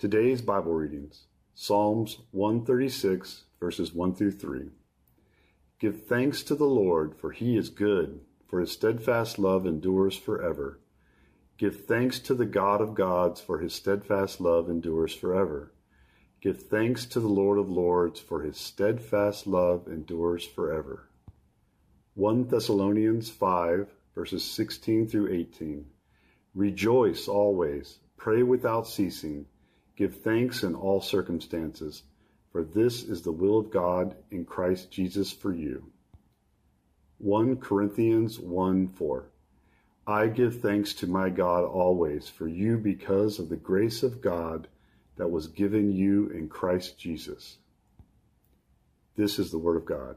Today's Bible readings, Psalms 136, verses 1 through 3. Give thanks to the Lord, for he is good, for his steadfast love endures forever. Give thanks to the God of gods, for his steadfast love endures forever. Give thanks to the Lord of lords, for his steadfast love endures forever. 1 Thessalonians 5, verses 16 through 18. Rejoice always, pray without ceasing, give thanks in all circumstances, for this is the will of God in Christ Jesus for you. 1 Corinthians 1:4. I give thanks to my God always for you because of the grace of God that was given you in Christ Jesus. This is the Word of God.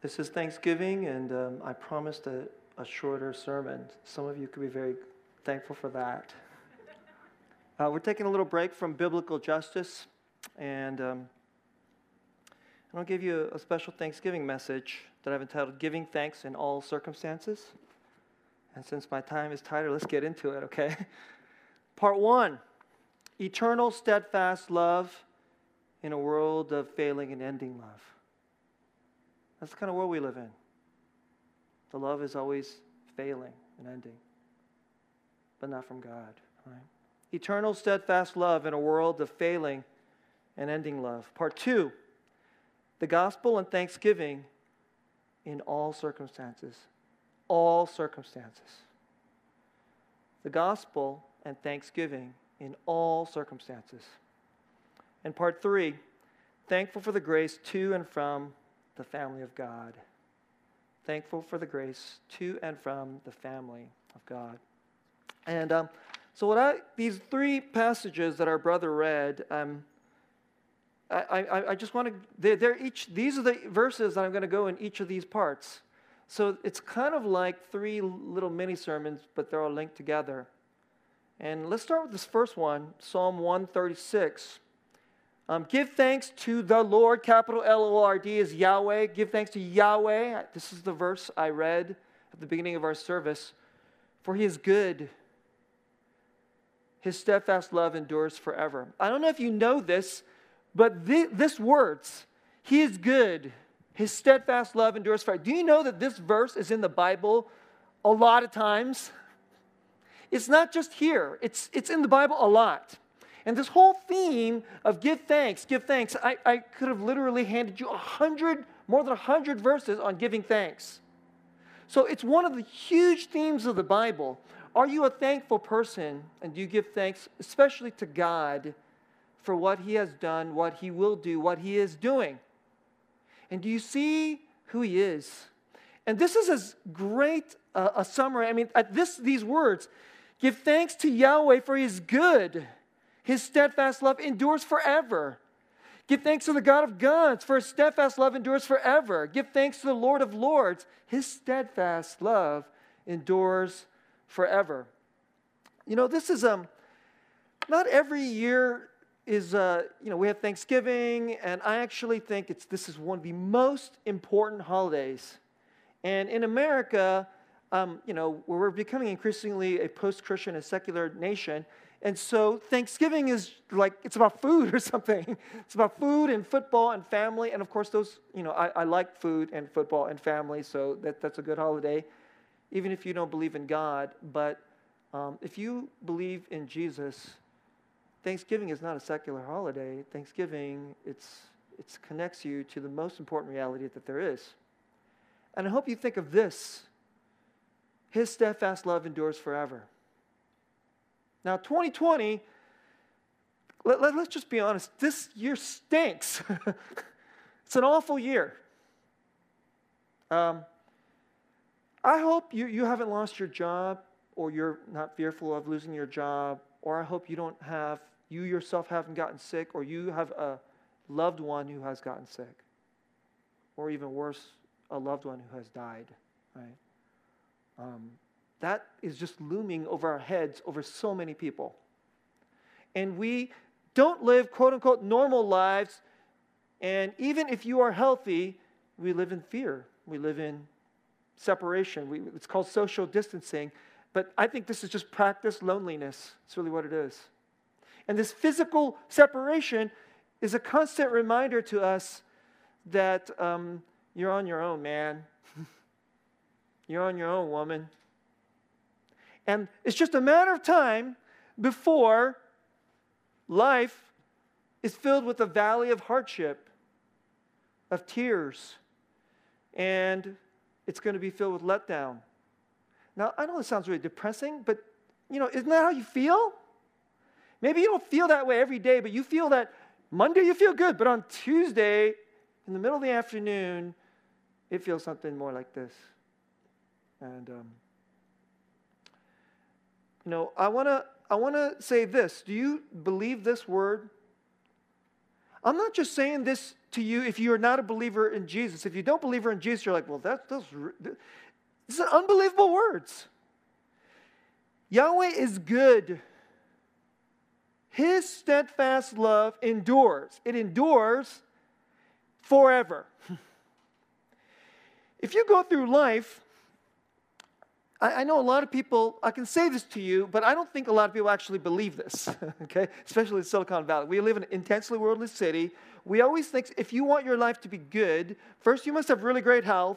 This is Thanksgiving, and I promised a shorter sermon. Some of you could be very thankful for that. We're taking a little break from biblical justice, and I'll give you a special Thanksgiving message that I've entitled Giving Thanks in All Circumstances. And since my time is tighter, let's get into it, okay? Part 1, eternal steadfast love in a world of failing and ending love. That's the kind of world we live in. The love is always failing and ending, but not from God, right? Eternal steadfast love in a world of failing and ending love. Part 2, the gospel and thanksgiving in all circumstances. All circumstances. The gospel and thanksgiving in all circumstances. And part 3, thankful for the grace to and from the family of God. Thankful for the grace to and from the family of God. And so these three passages that our brother read, I just want to, these are the verses that I'm going to go in each of these parts. So it's kind of like three little mini-sermons, but they're all linked together. And let's start with this first one, Psalm 136. Give thanks to the Lord, capital L-O-R-D is Yahweh. Give thanks to Yahweh. This is the verse I read at the beginning of our service. For he is good. His steadfast love endures forever. I don't know if you know this, but this words, he is good. His steadfast love endures forever. Do you know that this verse is in the Bible a lot of times? It's not just here. It's in the Bible a lot. And this whole theme of give thanks, I could have literally handed you 100, more than 100 verses on giving thanks. So it's one of the huge themes of the Bible. Are you a thankful person? And do you give thanks, especially to God, for what he has done, what he will do, what he is doing? And do you see who he is? And this is as great a summary. I mean, at these words, give thanks to Yahweh for he is good. His steadfast love endures forever. Give thanks to the God of gods for his steadfast love endures forever. Give thanks to the Lord of lords. His steadfast love endures forever. You know, this is, not every year is, we have Thanksgiving, and I actually think this is one of the most important holidays. And in America, we're becoming increasingly a post-Christian and secular nation, and so Thanksgiving is like, it's about food or something. It's about food and football and family, and of course those, I like food and football and family, so that's a good holiday, even if you don't believe in God. But if you believe in Jesus, Thanksgiving is not a secular holiday. Thanksgiving, it connects you to the most important reality that there is. And I hope you think of this. His steadfast love endures forever. Now, 2020, let's just be honest. This year stinks. It's an awful year. I hope you haven't lost your job, or you're not fearful of losing your job, or I hope you yourself haven't gotten sick, or you have a loved one who has gotten sick, or even worse, a loved one who has died, right? That is just looming over our heads over so many people. And we don't live, quote-unquote, normal lives, and even if you are healthy, we live in fear. We live in separation. It's called social distancing. But I think this is just practice loneliness. It's really what it is. And this physical separation is a constant reminder to us that you're on your own, man. You're on your own, woman. And it's just a matter of time before life is filled with a valley of hardship, of tears, and it's going to be filled with letdown. Now, I know it sounds really depressing, but, you know, isn't that how you feel? Maybe you don't feel that way every day, but you feel that Monday you feel good, but on Tuesday, in the middle of the afternoon, it feels something more like this. And, you know, I want to say this. Do you believe this word? I'm not just saying this to you if you are not a believer in Jesus. If you don't believe in Jesus, you're like, well, those are unbelievable words. Yahweh is good. His steadfast love endures. It endures forever. If you go through life, I know a lot of people, I can say this to you, but I don't think a lot of people actually believe this, okay? Especially in Silicon Valley. We live in an intensely worldly city. We always think if you want your life to be good, first, you must have really great health.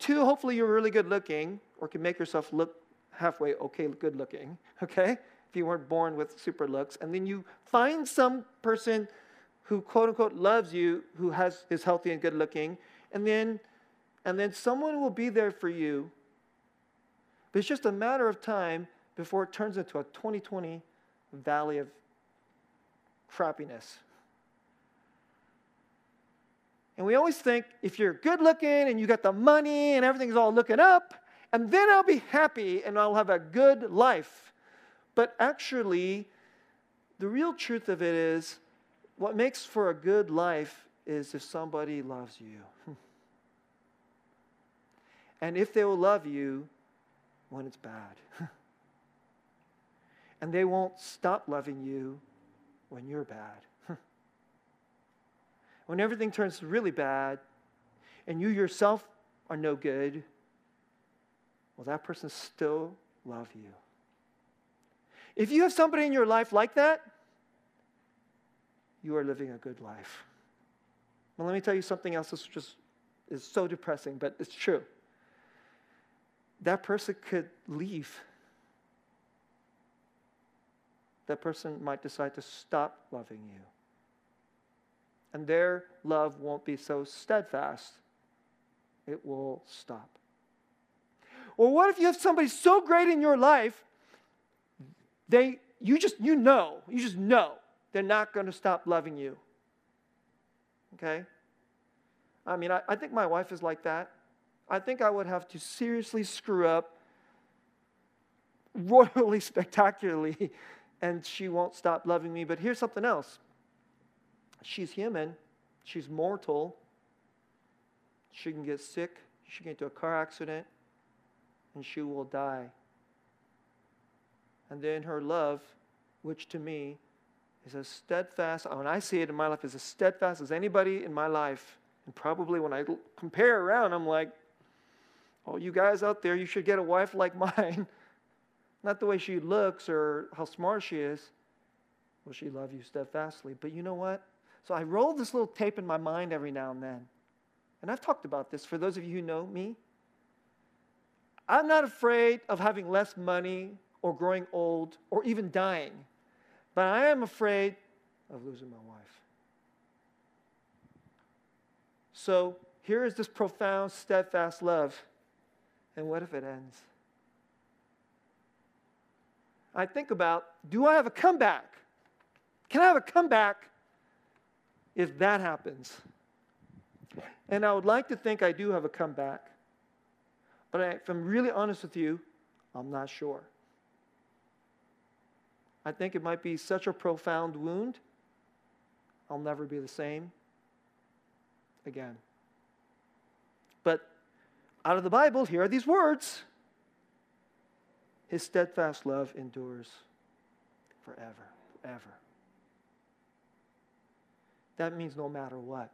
Two, hopefully you're really good looking or can make yourself look halfway okay, good looking, okay? If you weren't born with super looks. And then you find some person who, quote, unquote, loves you, who is healthy and good looking. And then someone will be there for you. But it's just a matter of time before it turns into a 2020 valley of crappiness. And we always think, if you're good looking and you got the money and everything's all looking up, and then I'll be happy and I'll have a good life. But actually, the real truth of it is, what makes for a good life is if somebody loves you. And if they will love you when it's bad. And they won't stop loving you when you're bad. When everything turns really bad and you yourself are no good, well, that person still loves you. If you have somebody in your life like that, you are living a good life. Well, let me tell you something else that's just is so depressing, but it's true. That person could leave. That person might decide to stop loving you. And their love won't be so steadfast. It will stop. Or what if you have somebody so great in your life, you just know they're not going to stop loving you. Okay? I mean, I think my wife is like that. I think I would have to seriously screw up royally, spectacularly, and she won't stop loving me. But here's something else. She's human. She's mortal. She can get sick. She can get into a car accident, and she will die. And then her love, which to me is as steadfast, when I see it in my life, is as steadfast as anybody in my life. And probably when I compare around, I'm like, oh, you guys out there, you should get a wife like mine. Not the way she looks or how smart she is. Will she love you steadfastly? But you know what? So I roll this little tape in my mind every now and then. And I've talked about this for those of you who know me. I'm not afraid of having less money or growing old or even dying. But I am afraid of losing my wife. So here is this profound, steadfast love. And what if it ends? I think about, do I have a comeback? Can I have a comeback if that happens? And I would like to think I do have a comeback. But if I'm really honest with you, I'm not sure. I think it might be such a profound wound, I'll never be the same again. But out of the Bible, here are these words. His steadfast love endures forever, ever. That means no matter what.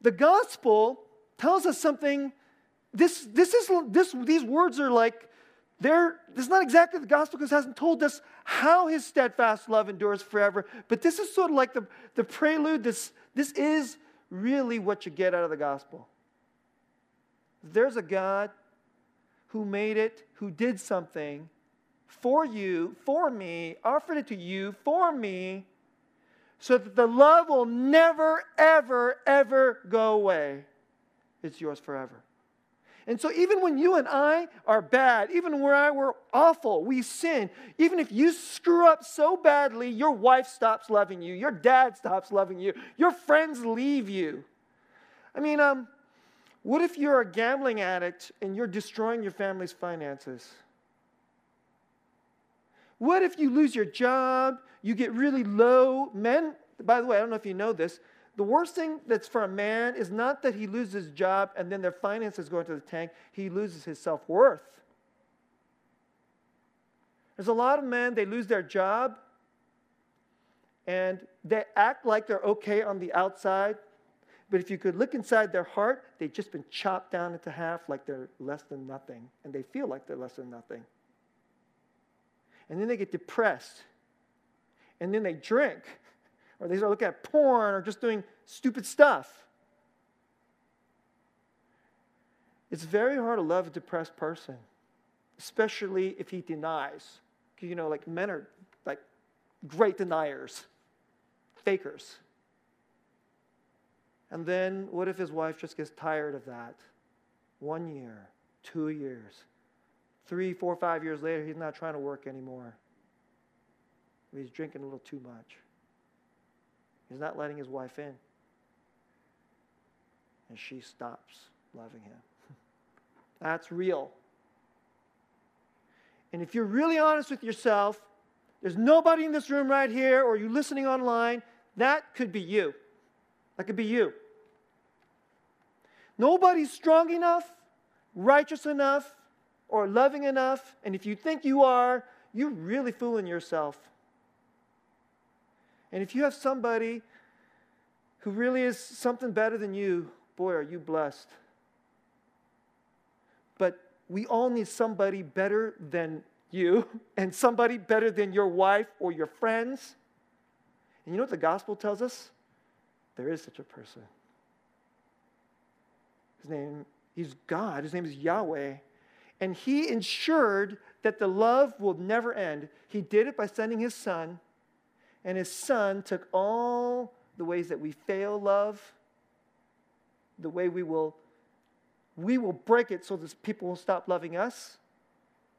The gospel tells us something. These words are like This is not exactly the gospel because it hasn't told us how his steadfast love endures forever, but this is sort of like the prelude. This is really what you get out of the gospel. There's a God who made it, who did something for you, for me, offered it to you, for me, so that the love will never, ever, ever go away. It's yours forever. And so even when you and I are bad, even when we're awful, we sin, even if you screw up so badly, your wife stops loving you, your dad stops loving you, your friends leave you. I mean, what if you're a gambling addict and you're destroying your family's finances? What if you lose your job, you get really low? Men, by the way, I don't know if you know this, the worst thing that's for a man is not that he loses his job and then their finances go into the tank. He loses his self-worth. There's a lot of men, they lose their job and they act like they're okay on the outside. But if you could look inside their heart, they've just been chopped down into half like they're less than nothing. And they feel like they're less than nothing. And then they get depressed. And then they drink. Or they start looking at porn or just doing stupid stuff. It's very hard to love a depressed person, especially if he denies. You know, like men are like great deniers, fakers. And then what if his wife just gets tired of that? 1 year, 2 years, 3, 4, 5 years later, he's not trying to work anymore. He's drinking a little too much. He's not letting his wife in. And she stops loving him. That's real. And if you're really honest with yourself, there's nobody in this room right here, or you listening online, that could be you. That could be you. Nobody's strong enough, righteous enough, or loving enough. And if you think you are, you're really fooling yourself. And if you have somebody who really is something better than you, boy, are you blessed. But we all need somebody better than you and somebody better than your wife or your friends. And you know what the gospel tells us? There is such a person. His name, he's God. His name is Yahweh. And he ensured that the love will never end. He did it by sending his son. And his son took all the ways that we fail love, the way we will break it so that people will stop loving us.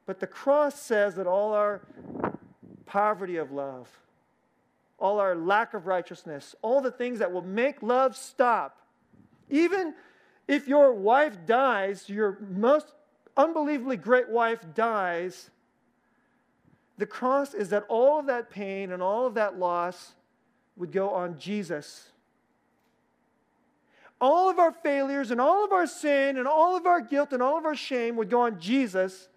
But the cross says that all our poverty of love, all our lack of righteousness, all the things that will make love stop. Even if your wife dies, your most unbelievably great wife dies, the cross is that all of that pain and all of that loss would go on Jesus. All of our failures and all of our sin and all of our guilt and all of our shame would go on Jesus,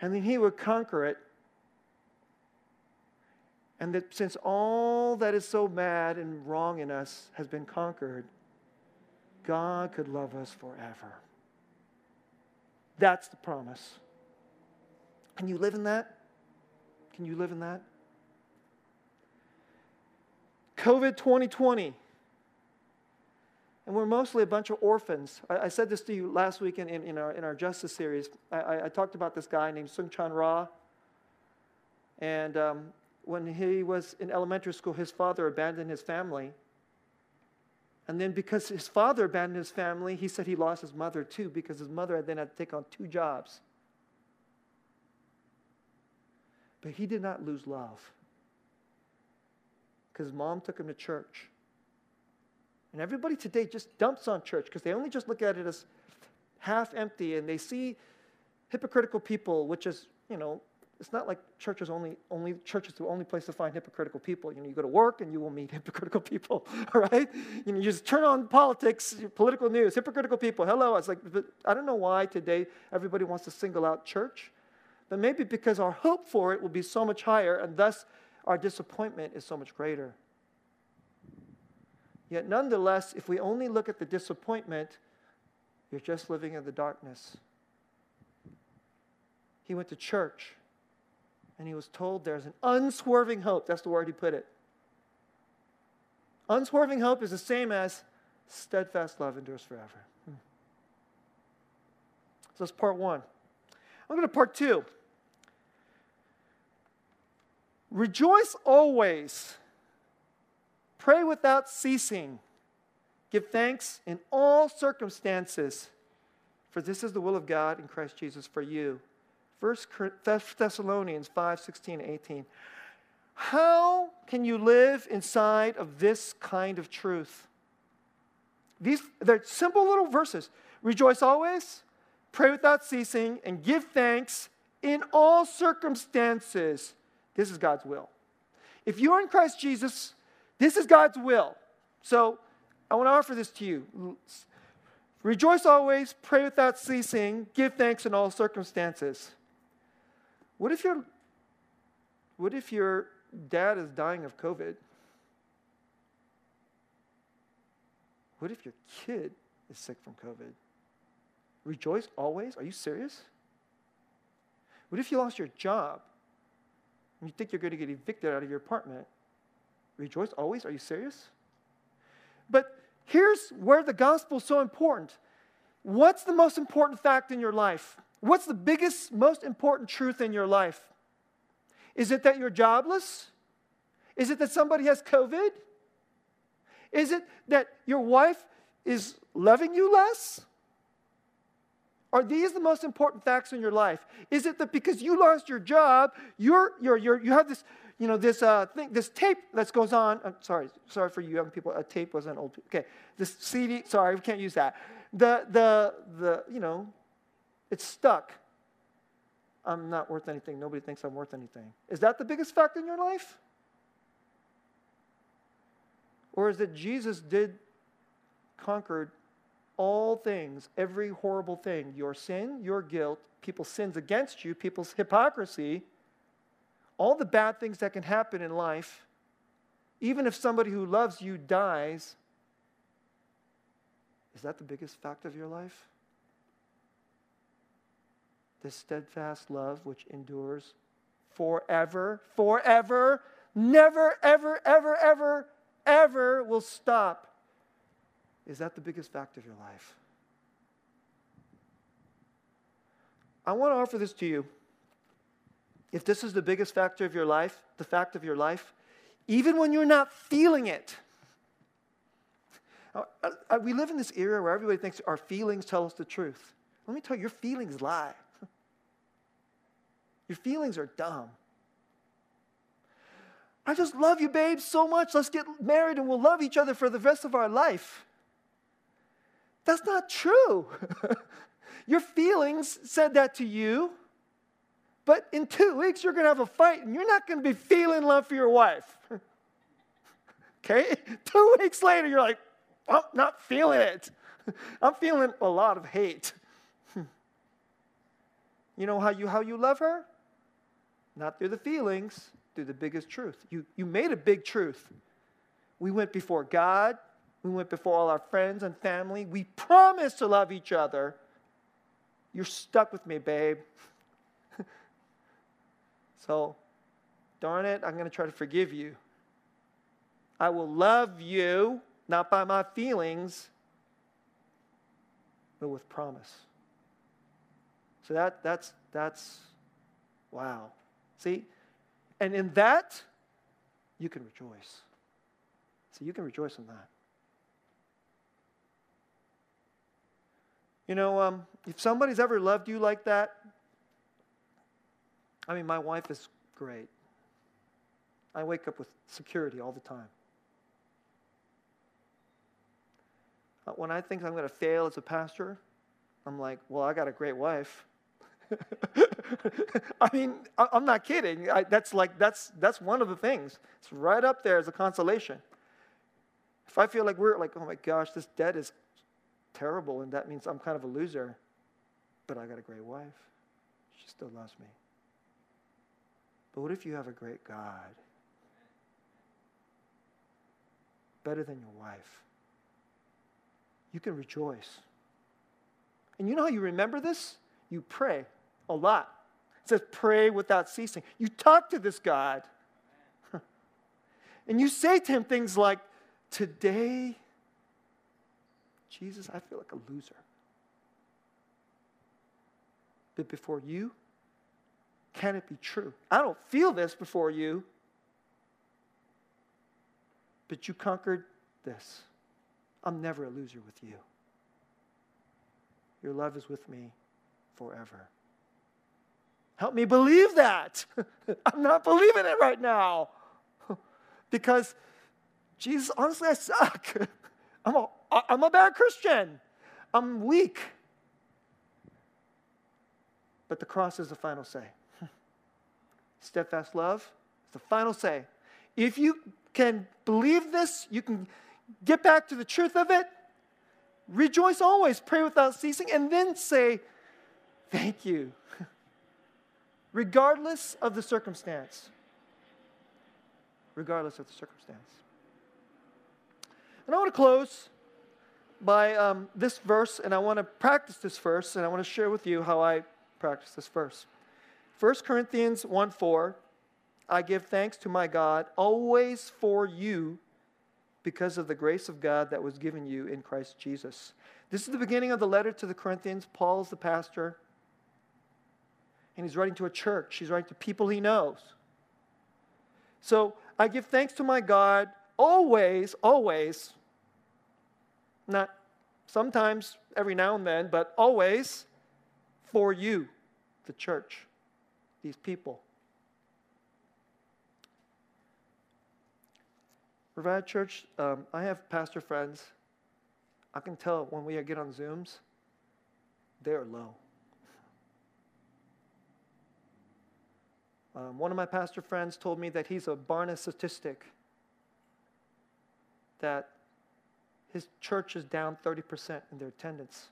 and then he would conquer it. And that since all that is so bad and wrong in us has been conquered, God could love us forever. That's the promise. Can you live in that? Can you live in that? COVID 2020. And we're mostly a bunch of orphans. I said this to you last week in our Justice series. I talked about this guy named Soong-Chan Rah. And when he was in elementary school, his father abandoned his family. And then because his father abandoned his family, he said he lost his mother too, because his mother had then had to take on 2 jobs. But he did not lose love, because mom took him to church. And everybody today just dumps on church because they only just look at it as half empty, and they see hypocritical people, which is, you know, it's not like church is only church is the only place to find hypocritical people. You know, you go to work and you will meet hypocritical people, all right? You know, you just turn on politics, political news, hypocritical people. Hello. It's like, but I don't know why today everybody wants to single out church. But maybe because our hope for it will be so much higher, and thus our disappointment is so much greater. Yet nonetheless, if we only look at the disappointment, you're just living in the darkness. He went to church, and he was told there's an unswerving hope. That's the word he put it. Unswerving hope is the same as steadfast love endures forever. So that's part one. I'm going to part two. Rejoice always. Pray without ceasing. Give thanks in all circumstances, for this is the will of God in Christ Jesus for you. 1 Thessalonians 5, 16, 18. How can you live inside of this kind of truth? They're simple little verses. Rejoice always, pray without ceasing, and give thanks in all circumstances. This is God's will. If you're in Christ Jesus, this is God's will. So I want to offer this to you. Rejoice always, pray without ceasing, give thanks in all circumstances. What if your dad is dying of COVID? What if your kid is sick from COVID? Rejoice always? Are you serious? What if you lost your job and you think you're going to get evicted out of your apartment? Rejoice always? Are you serious? But here's where the gospel is so important. What's the most important fact in your life? What's the biggest, most important truth in your life? Is it that you're jobless? Is it that somebody has COVID? Is it that your wife is loving you less? Are these the most important facts in your life? Is it that because you lost your job, you have this, this tape that goes on. I'm sorry for you young people. A tape was an old. Okay, this CD. Sorry, we can't use that. It's stuck. I'm not worth anything. Nobody thinks I'm worth anything. Is that the biggest fact in your life? Or is that Jesus conquered all things, every horrible thing, your sin, your guilt, people's sins against you, people's hypocrisy, all the bad things that can happen in life, even if somebody who loves you dies. Is that the biggest fact of your life? This steadfast love which endures forever, never, ever, ever, ever, ever will stop. Is that the biggest fact of your life? I want to offer this to you. If this is the biggest factor of your life, the fact of your life, even when you're not feeling it. We live in this era where everybody thinks our feelings tell us the truth. Let me tell you, your feelings lie. Your feelings are dumb. I just love you, babe, so much. Let's get married and we'll love each other for the rest of our life. That's not true. Your feelings said that to you, but in 2 weeks you're going to have a fight and you're not going to be feeling love for your wife. Okay? 2 weeks later you're like, I'm not feeling it. I'm feeling a lot of hate. You know how you love her? Not through the feelings, through the biggest truth. You made a big truth. We went before God. We went before all our friends and family. We promised to love each other. You're stuck with me, babe. So, darn it, I'm going to try to forgive you. I will love you, not by my feelings, but with promise. So that's wow. See? And in that, you can rejoice. So you can rejoice in that. If somebody's ever loved you like that, I mean, my wife is great. I wake up with security all the time. When I think I'm going to fail as a pastor, I'm like, well, I got a great wife. I mean, I'm not kidding. That's one of the things. It's right up there as a consolation. If I feel like we're like, oh my gosh, this debt is terrible, and that means I'm kind of a loser, but I got a great wife. She still loves me. But what if you have a great God? Better than your wife. You can rejoice. And you know how you remember this? You pray a lot. It says, pray without ceasing. You talk to this God. And you say to him things like, today, Jesus, I feel like a loser. But before you, can it be true? I don't feel this before you, but you conquered this. I'm never a loser with you. Your love is with me forever. Help me believe that. I'm not believing it right now. Because, Jesus, honestly, I suck. I'm a bad Christian. I'm weak. But the cross is the final say. Steadfast love is the final say. If you can believe this, you can get back to the truth of it. Rejoice always, pray without ceasing, and then say, thank you. Regardless of the circumstance. Regardless of the circumstance. And I want to close by this verse, and I want to practice this verse, and I want to share with you how I practice this verse. 1 Corinthians 1:4, I give thanks to my God always for you because of the grace of God that was given you in Christ Jesus. This is the beginning of the letter to the Corinthians. Paul's the pastor, and he's writing to a church. He's writing to people he knows. So, I give thanks to my God always, not sometimes, every now and then, but always for you, the church, these people. Revive Church, I have pastor friends. I can tell when we get on Zooms, they are low. One of my pastor friends told me that he's a Barna statistic, that his church is down 30% in their attendance.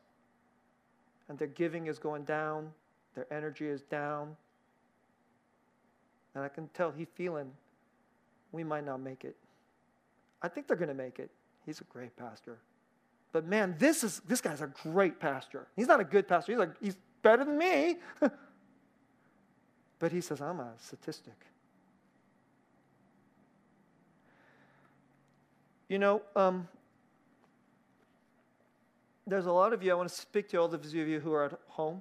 And their giving is going down. Their energy is down. And I can tell he's feeling we might not make it. I think they're going to make it. He's a great pastor. But man, this guy's a great pastor. He's not a good pastor. He's better than me. But he says, I'm a statistic. You know, there's a lot of you, I want to speak to all of you who are at home,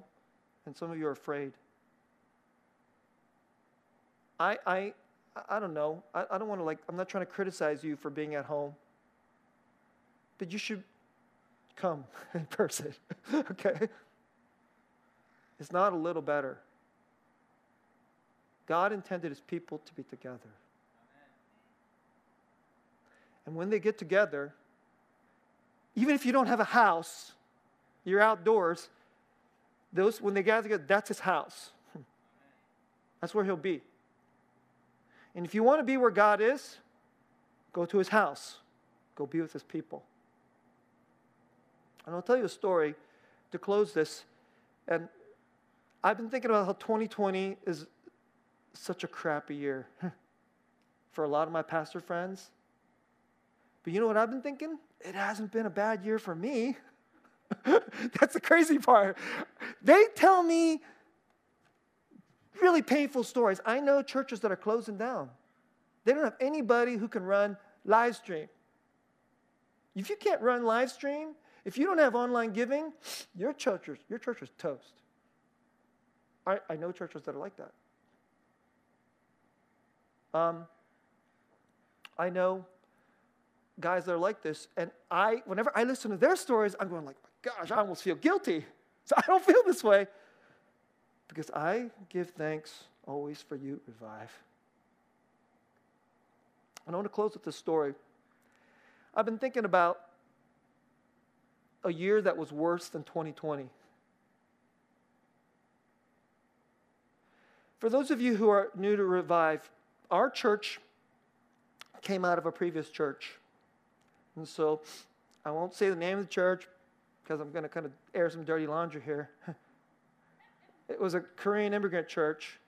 and some of you are afraid. I don't know. I don't want to, like, I'm not trying to criticize you for being at home. But you should come in person, okay? It's not a little better. God intended his people to be together. Amen. And when they get together, even if you don't have a house, you're outdoors, those when they gather together, that's his house. Amen. That's where he'll be. And if you want to be where God is, go to his house. Go be with his people. And I'll tell you a story to close this. And I've been thinking about how 2020 is such a crappy year for a lot of my pastor friends. But you know what I've been thinking? It hasn't been a bad year for me. That's the crazy part. They tell me really painful stories. I know churches that are closing down. They don't have anybody who can run live stream. If you can't run live stream, if you don't have online giving, your church is toast. I know churches that are like that. I know guys that are like this, and whenever I listen to their stories, I'm going like, my gosh, I almost feel guilty. So I don't feel this way because I give thanks always for you, Revive. And I want to close with this story. I've been thinking about a year that was worse than 2020. For those of you who are new to Revive, our church came out of a previous church. And so I won't say the name of the church because I'm going to kind of air some dirty laundry here. It was a Korean immigrant church,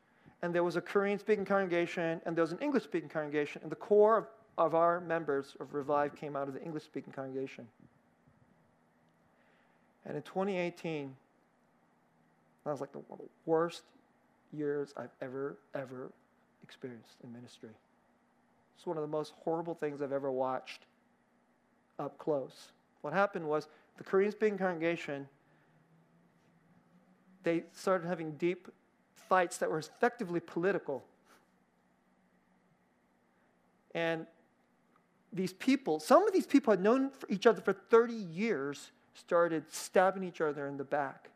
and there was a Korean-speaking congregation, and there was an English-speaking congregation, and the core of our members of Revive came out of the English-speaking congregation. And in 2018, that was like the worst years I've ever experienced in ministry. It's one of the most horrible things I've ever watched up close. What happened was the Korean-speaking congregation, they started having deep fights that were effectively political. And these people, some of these people had known each other for 30 years, started stabbing each other in the back.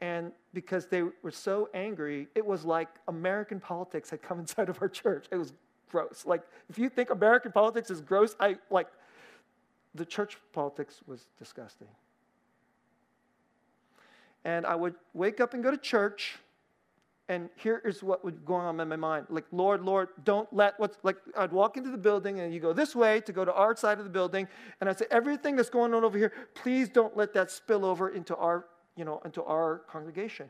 And because they were so angry, it was like American politics had come inside of our church. It was gross. Like, if you think American politics is gross, the church politics was disgusting. And I would wake up and go to church, and here is what was going on in my mind. Like, Lord, Lord, don't let what's, like, I'd walk into the building, and you go this way to go to our side of the building, and I'd say, everything that's going on over here, please don't let that spill over into our, into our congregation.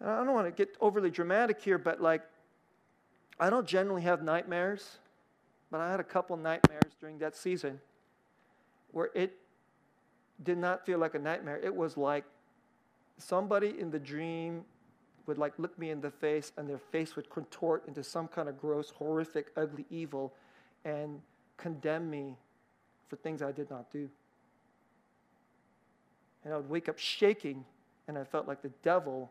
And I don't want to get overly dramatic here, but, like, I don't generally have nightmares, but I had a couple nightmares during that season where it did not feel like a nightmare. It was like somebody in the dream would, like, look me in the face, and their face would contort into some kind of gross, horrific, ugly evil and condemn me for things I did not do. And I would wake up shaking, and I felt like the devil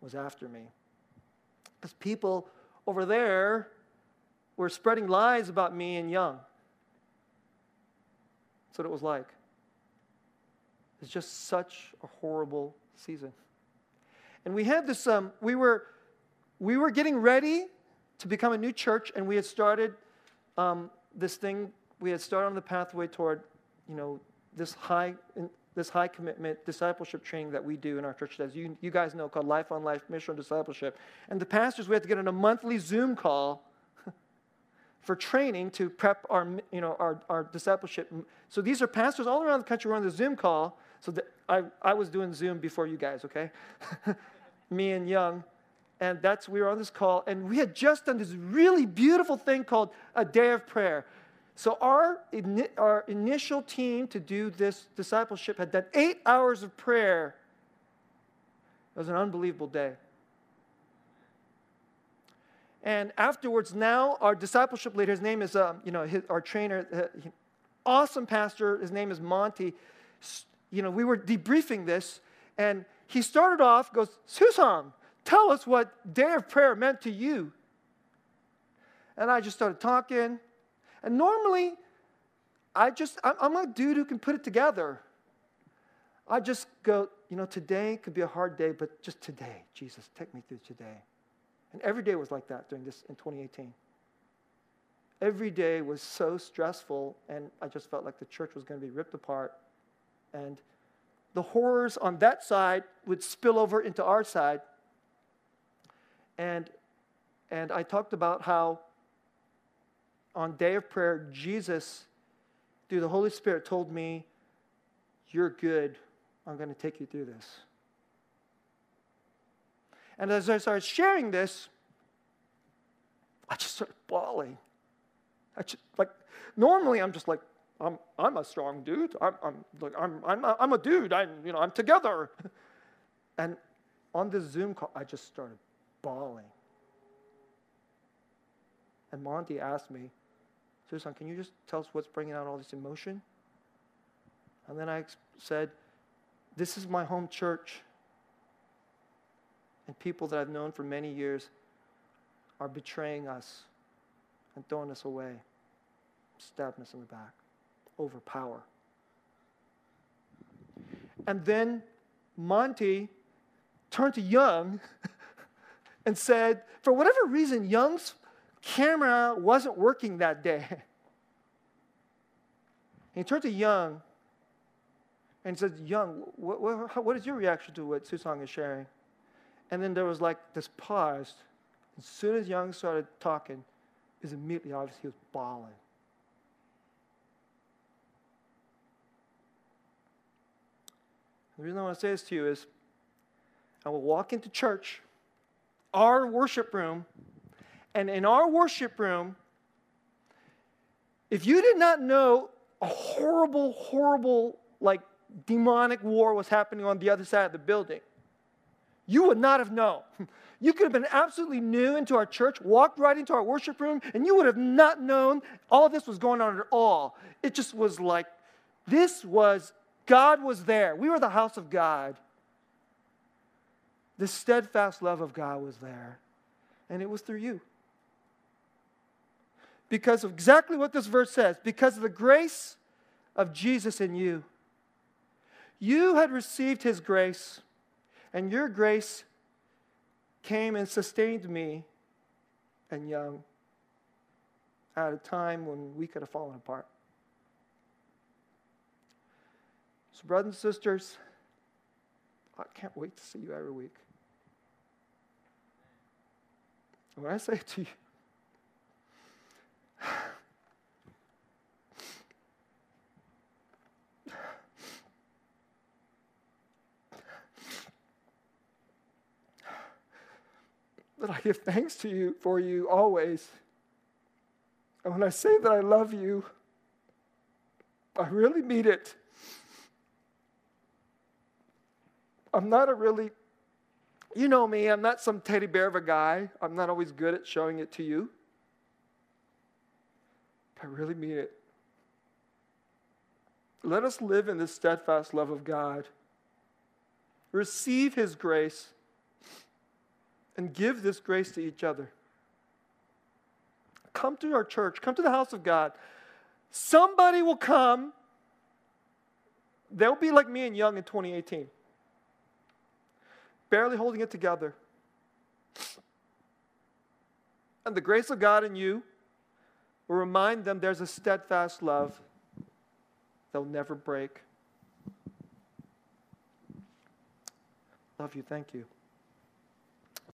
was after me. Because people over there were spreading lies about me and Young. That's what it was like. It's just such a horrible season. And we had this, we were getting ready to become a new church, and we had started this thing, we had started on the pathway toward, this high commitment discipleship training that we do in our church, as you guys know, called Life on Life, Mission Discipleship. And the pastors, we had to get on a monthly Zoom call for training to prep our discipleship. So these are pastors all around the country who are on the Zoom call. So that I was doing Zoom before you guys, okay? Me and Young. And we were on this call, and we had just done this really beautiful thing called a day of prayer. So our initial team to do this discipleship had done 8 hours of prayer. It was an unbelievable day. And afterwards, now our discipleship leader, his name is, our trainer, awesome pastor, his name is Monty. We were debriefing this, and he started off, goes, "Soong-Chan, tell us what day of prayer meant to you." And I just started talking. And normally, I'm a dude who can put it together. I just go, today could be a hard day, but just today, Jesus, take me through today. And every day was like that during this in 2018. Every day was so stressful, and I just felt like the church was going to be ripped apart. And the horrors on that side would spill over into our side. And I talked about how on day of prayer, Jesus, through the Holy Spirit, told me, "You're good. I'm going to take you through this." And as I started sharing this, I just started bawling. Normally I'm just like, I'm a strong dude. I'm a dude. I'm together. And on this Zoom call, I just started bawling. And Monty asked me, "Soong-Chan, can you just tell us what's bringing out all this emotion?" And then I said, "This is my home church, and people that I've known for many years are betraying us and throwing us away, stabbing us in the back over power." And then Monty turned to Young and said, for whatever reason, Young's camera wasn't working that day. He turned to Young and he said, "Young, what is your reaction to what Soong-Chan is sharing?" And then there was like this pause. As soon as Young started talking, it was immediately obvious he was bawling. The reason I want to say this to you is I will walk into church, our worship room, and in our worship room, if you did not know a horrible, horrible, demonic war was happening on the other side of the building. You would not have known. You could have been absolutely new into our church, walked right into our worship room, and you would have not known all this was going on at all. It just was like, this was, God was there. We were the house of God. The steadfast love of God was there, and it was through you. Because of exactly what this verse says, because of the grace of Jesus in you, you had received his grace, and your grace came and sustained me and young at a time when we could have fallen apart. So, brothers and sisters, I can't wait to see you every week. When I say it to you, that I give thanks to you for you always. And when I say that I love you, I really mean it. I'm not a really, you know me, I'm not some teddy bear of a guy. I'm not always good at showing it to you. I really mean it. Let us live in the steadfast love of God. Receive his grace and give this grace to each other. Come to our church. Come to the house of God. Somebody will come. They'll be like me and Young in 2018. Barely holding it together. And the grace of God in you will remind them there's a steadfast love they'll never break. Love you. Thank you.